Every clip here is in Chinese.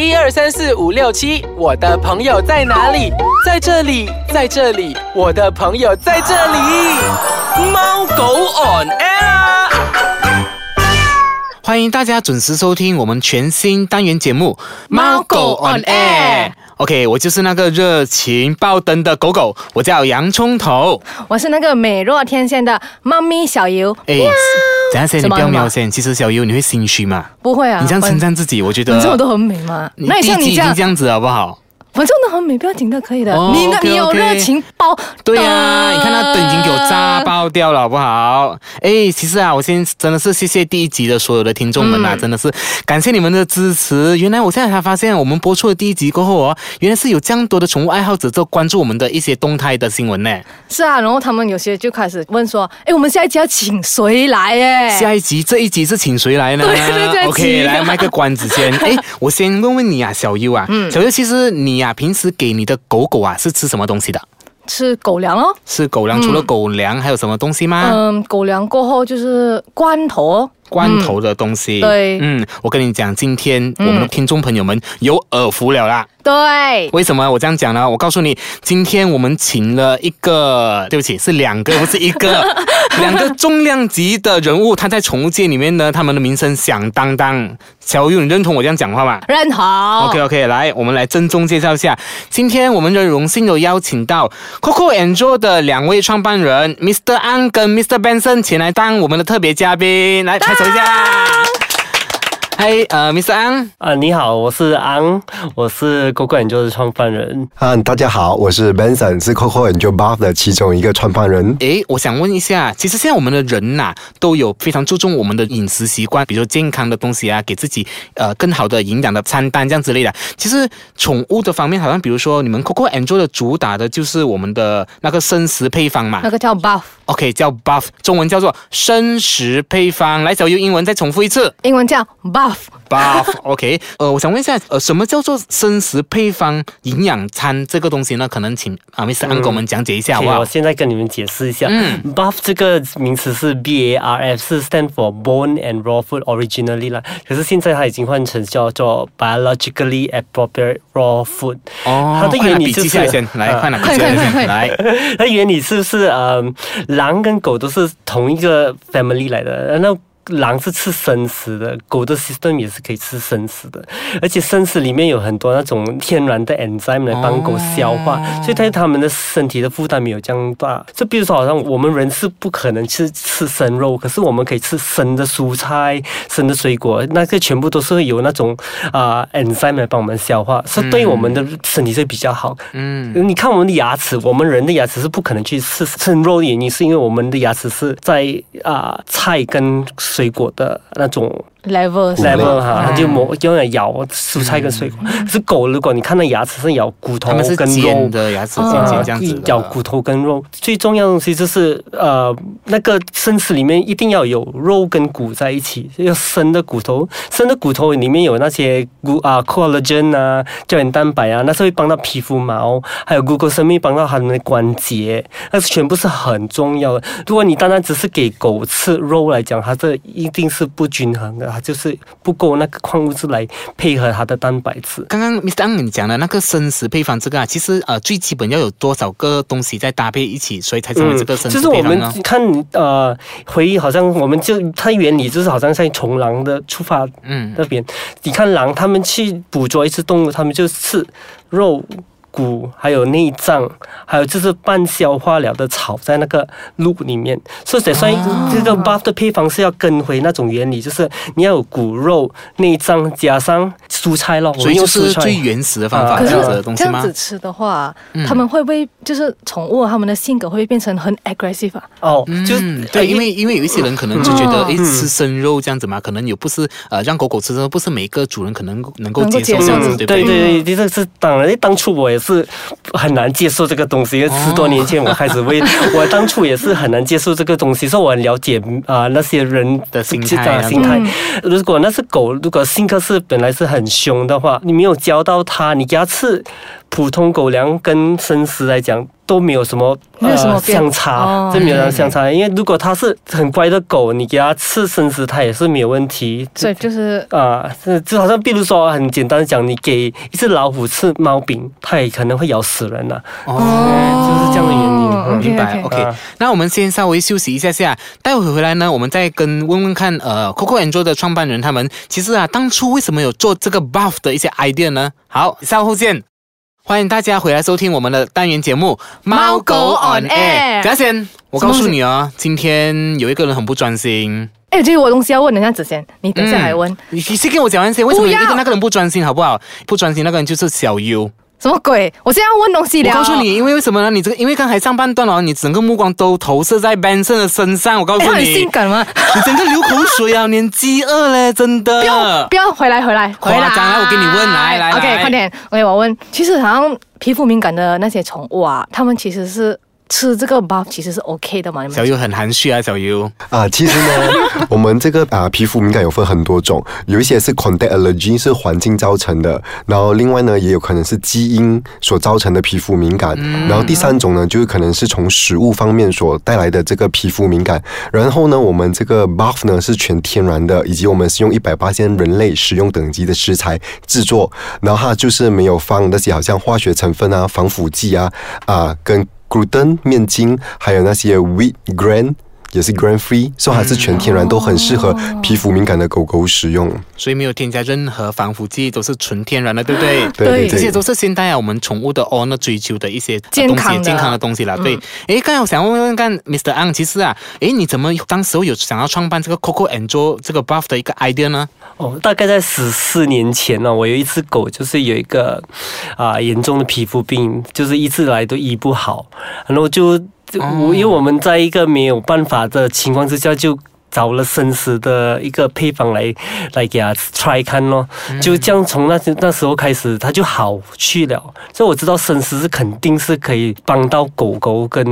1、2、3、4、5、6、7，我的朋友在哪里？在这里，在这里，我的朋友在这里。猫狗 on air， 欢迎大家准时收听我们全新单元节目猫狗 on air。OK， 我就是那个热情爆灯的狗狗，我叫洋葱头。我是那个美若天仙的猫咪小油。哎，等下先，你不要喵先。其实小油，你会心虚吗？不会啊。你这样称赞自己，我觉得。你这么都很美吗？那你像你这样子好不好？我真的很美，不要紧的，可以的。Oh, okay, okay. 你有热情包。对啊，你看他都已经给我炸爆掉了，好不好？哎，其实啊，我先真的是谢谢第一集的所有的听众们啊，真的是感谢你们的支持。原来我现在才发现，我们播出了第一集过后哦，原来是有这样多的宠物爱好者在关注我们的一些动态的新闻呢。是啊，然后他们有些就开始问说，哎，我们下一集要请谁来？哎，下一集这一集是请谁来呢？对 ，OK， 来卖个关子先。哎，我先问问你啊，小优啊，小优，其实你平时给你的狗狗啊是吃什么东西的？吃狗粮咯。吃狗粮，除了狗粮还有什么东西吗？狗粮过后就是罐头。罐头的东西。对。我跟你讲，今天我们的听众朋友们有耳福了啦。对。为什么我这样讲呢？我告诉你，今天我们请了一个，对不起，是两个，不是一个。两个重量级的人物，他在宠物界里面呢，他们的名声响当当。小优，你认同我这样讲话吗？认同。OK， 来，我们来郑重介绍一下，今天我们的荣幸有邀请到 Coco and Joe 的两位创办人 Mr. Ang 跟 Mr. Benson 前来当我们的特别嘉宾，来拍手一下。嗨，Mr. Ang 你好，我是 Ang， 我是 Coco and Joe 的创办人。大家好，我是 Benson， 是 Coco and Joe Buff 的其中一个创办人。诶，我想问一下，其实现在我们的人啊，都有非常注重我们的饮食习惯，比如健康的东西啊，给自己更好的营养的餐单这样之类的。其实宠物的方面，好像比如说你们 Coco and Joe 的主打的就是我们的那个生食配方嘛，那个叫 Buff。OK， 叫 Buff， 中文叫做生食配方。来，小优，英文再重复一次，英文叫 Buff。Buff，OK， 我想问一下，什么叫做生食配方营养餐这个东西呢？可能请Mr. Ang 给我们讲解一下好不好？ Okay， 我现在跟你们解释一下。Buff 这个名词是 BARF， 是 stand for bone and raw food originally 啦，可是现在它已经换成叫做 biologically appropriate raw food。它的原理就是，快拿笔记下来。它原理是不是狼跟狗都是同一个 family 来的？那狼是吃生食的，狗的 system 也是可以吃生食的，而且生食里面有很多那种天然的 enzyme 来帮狗消化，所以他们的身体的负担没有这样大。就比如说，好像我们人是不可能去吃生肉，可是我们可以吃生的蔬菜、生的水果，那个全部都是有那种enzyme 来帮我们消化，所以对我们的身体是比较好。你看我们的牙齿，我们人的牙齿是不可能去吃生肉的原因，是因为我们的牙齿是在菜跟水果的那种 level 哈，它就用来咬蔬菜跟水果。是狗，如果你看到牙齿是咬骨头跟肉，它们是尖的牙齿，尖这样子的，咬骨头跟肉。最重要的东西就是那个生食里面一定要有肉跟骨在一起，要生的骨头。生的骨头里面有那些collagen 啊，胶原蛋白啊，那是会帮到皮肤毛，还有 glucosamine 帮到它们的关节，那是全部是很重要的。如果你单单只是给狗吃肉来讲，它这一定是不均衡的，它就是不够那个矿物质来配合它的蛋白质。刚刚 Mr. Ang 你讲的那个生食配方这个啊，其实最基本要有多少个东西再搭配一起，所以才成为这个生食配方呢？就是我们看回忆，好像我们就它原理就是好像在从狼的出发那边，你看狼他们去捕捉一只动物，他们就吃肉。骨还有内脏，还有就是半消化了的草在那个鹿里面，所以这个 buff 的配方是要跟回那种原理，就是你要有骨肉内脏加上蔬菜咯，所以就是最原始的方法这样子的东西吗？这样子吃的话，他们会不会就是宠物他们的性格会变成很 aggressive 啊？对，因为有一些人可能就觉得吃生肉这样子嘛，可能有不是让狗狗吃生肉不是每个主人可能能够接受这样子，对不对？对，这是当然，当初我也是很难接受这个东西，因为10多年前我开始我当初也是很难接受这个东西，所以我很了解那些人的心态。如果那是狗，如果性格是本来是很凶的话，你没有教到它，你给它吃普通狗粮跟生食来讲都没有什么相差，哦，这没有什么相差，因为如果它是很乖的狗，你给它吃生食它也是没有问题。所以就是就好像比如说很简单的讲，你给一只老虎吃猫饼，它也可能会咬死人了，就是这样的原因。明白 OK，那我们先稍微休息一下下，待会回来呢我们再问看Coco and Joe 的创办人他们其实当初为什么有做这个 Buff 的一些 idea 呢。好，稍后见。欢迎大家回来收听我们的单元节目猫狗 on air。 子贤，我告诉你哦，今天有一个人很不专心。哎，这个我东西要问人家子贤，你等一下来问，你先跟我讲完先，为什么那个人不专心好不好？不专心那个人就是小 U。什么鬼？我现在要问东西了。我告诉你，因为什么呢？你因为刚才上半段哦，你整个目光都投射在 Benson 的身上。我告诉你，你性感吗？你整个流口水啊，你饥饿嘞，真的。不要，回来。夸张，我给你问，来。OK， 快点。OK， 我问。其实好像皮肤敏感的那些宠物啊，他们其实是吃这个 buff 其实是 OK 的嘛？小 U 很含蓄啊，小 U 其实呢，我们这个皮肤敏感有分很多种，有一些是 contact allergy 是环境造成的，然后另外呢也有可能是基因所造成的皮肤敏感，然后第三种呢就是可能是从食物方面所带来的这个皮肤敏感。然后呢，我们这个 buff 呢是全天然的，以及我们是用 100% 人类食用等级的食材制作，然后它就是没有放那些好像化学成分啊、防腐剂啊跟gluten 面筋，还有那些 wheat grain 也是 grain free， 所以它是全天然，都很适合皮肤敏感的狗狗使用，所以没有添加任何防腐剂，都是纯天然的，对不对？对，这些都是现代我们宠物的 owner 追求的一些健康的东西啦。对，刚才我想问看 Mr. Ang， 其实你怎么当时候有想要创办这个 Coco and Joe 这个 Buff 的一个 idea 呢？大概在14年前我有一只狗，就是有一个严重的皮肤病，就是一直来都医不好，然后因为我们在一个没有办法的情况之下，就找了生食的一个配方来给它 try 看咯，就这样从那时候开始它就好去了。所以我知道生食是肯定是可以帮到狗狗跟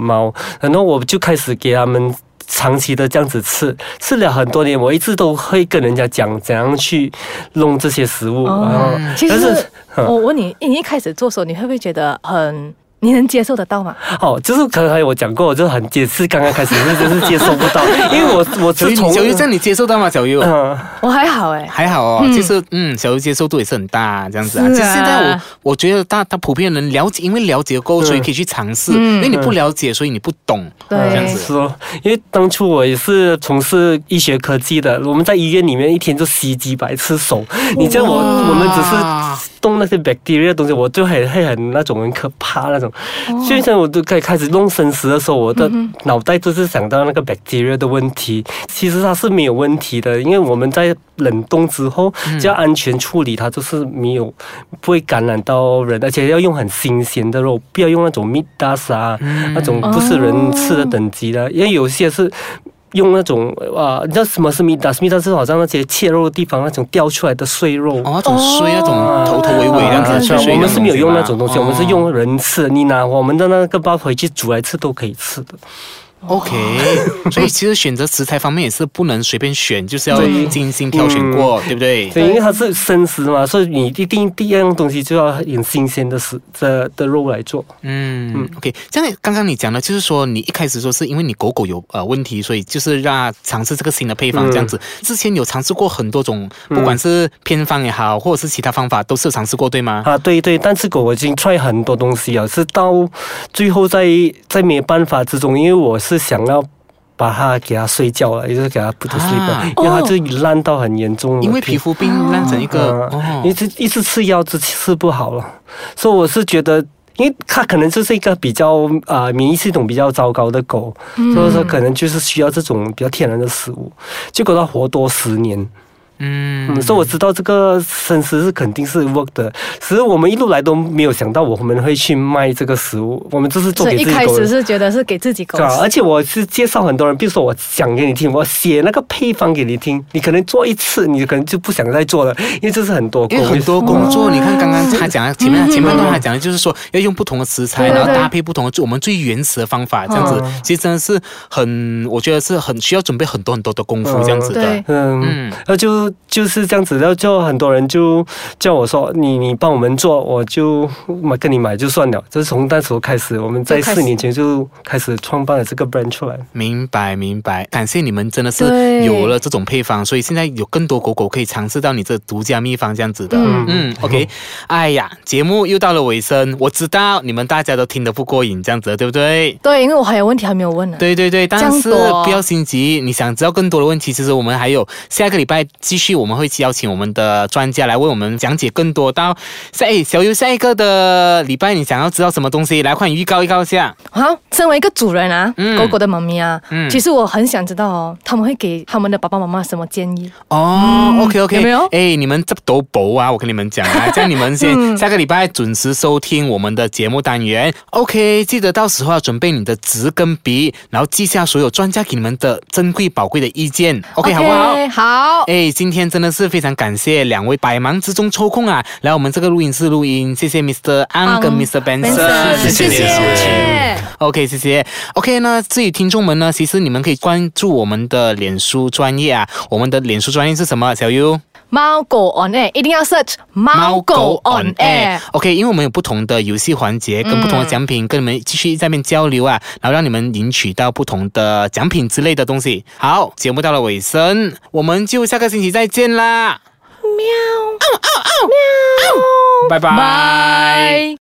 猫，然后我就开始给他们长期的这样子吃了很多年，我一直都会跟人家讲怎样去弄这些食物。其实我问你，你一开始做的时候，你会不会觉得你能接受得到吗？就是可能我讲过，我就很解释，刚刚开始就是接受不到，因为我是从小 U 这样，你接受到吗？小 U，我还好还好哦。其实小 U 接受度也是很大，这样子啊。其实现在我觉得大普遍人了解，因为了解过，所以可以去尝试。因为你不了解，所以你不懂，这样子。因为当初我也是从事医学科技的，我们在医院里面一天就洗几百次手，你叫我们只是动那些 bacteria 的东西，我就很那种很可怕那种。所以像我都开始弄生食的时候，我的脑袋就是想到那个 bacteria 的问题，其实它是没有问题的，因为我们在冷冻之后就要安全处理，它就是不会感染到人，而且要用很新鲜的肉，不要用那种 meat dust 那种不是人吃的等级的，因为有些是用那种你知道什么是meat dust？meat dust是好像那些切肉的地方那种掉出来的碎肉，那种碎，那种头尾尾这样子碎。我们是没有用那种东西，我们是用人吃。你拿我们的那个包回去煮来吃都可以吃的。OK， 所以其实选择食材方面也是不能随便选，就是要精心挑选过，对不对？对，因为它是生食嘛，所以你一定第一样东西就要很新鲜的肉来做。OK， 这样刚刚你讲的就是说，你一开始说是因为你狗狗有问题，所以就是让它尝试这个新的配方这样子。之前有尝试过很多种，不管是偏方也好，或者是其他方法，都是有尝试过，对吗？对，但是狗已经 try 很多东西了，是到最后在没办法之中，因为我是想要把它给它睡觉了，也就是给它不得睡吧，因为它就烂到很严重了，因为皮肤病烂成一个，一直吃药就吃不好了，所以我是觉得，因为它可能就是一个比较免疫系统比较糟糕的狗，所以说可能就是需要这种比较天然的食物，结果它活多10年。所以我知道这个生食是肯定是 work 的，其实我们一路来都没有想到我们会去卖这个食物，我们就是做给自己狗。所以一开始是觉得是给自己狗吃，而且我是介绍很多人，比如说我讲给你听，我写那个配方给你听，你可能做一次，你可能就不想再做了，因为这是很多工作。你看刚刚他讲前半段他讲的就是说要用不同的食材，然后搭配不同的我们最原始的方法，这样子其实真的是我觉得是很需要准备很多很多的功夫，这样子的。而就就是这样子，然后就很多人就叫我说你帮我们做，我就跟你买就算了。这是从那时候开始，我们在4年前就开始创办了这个 brand 出来。明白，感谢你们真的是有了这种配方，所以现在有更多狗狗可以尝试到你这独家秘方这样子的。OK， 哎呀，节目又到了尾声，我知道你们大家都听得不过瘾这样子，对不对？对，因为我还有问题还没有问呢。对，但是不要心急，你想知道更多的问题，其实我们还有下个礼拜继续，我们会邀请我们的专家来为我们讲解更多。到小优下一个的礼拜，你想要知道什么东西？来，快点预告一下。好，身为一个主人啊，狗狗的妈咪啊，其实我很想知道哦，他们会给他们的爸爸妈妈什么建议？哦 ，OK， 有没有？哎，你们这都薄啊！我跟你们讲啊，叫你们先下个礼拜准时收听我们的节目单元。OK， 记得到时候要准备你的纸跟笔，然后记下所有专家给你们的珍贵宝贵的意见。OK， 好不好？好。哎，今天真的是非常感谢两位百忙之中抽空啊来我们这个录音室录音，谢谢 Mr. Ang 跟 Mr. Benson， 谢谢你的收听。OK， 谢谢。OK 呢，至于听众们呢，其实你们可以关注我们的脸书专页啊，我们的脸书专页是什么？小优。猫狗 on air 一定要 search 猫狗 on air。 OK， 因为我们有不同的游戏环节跟不同的奖品，跟你们继续在那边交流啊，然后让你们赢取到不同的奖品之类的东西。好，节目到了尾声，我们就下个星期再见啦。喵，喵，拜拜。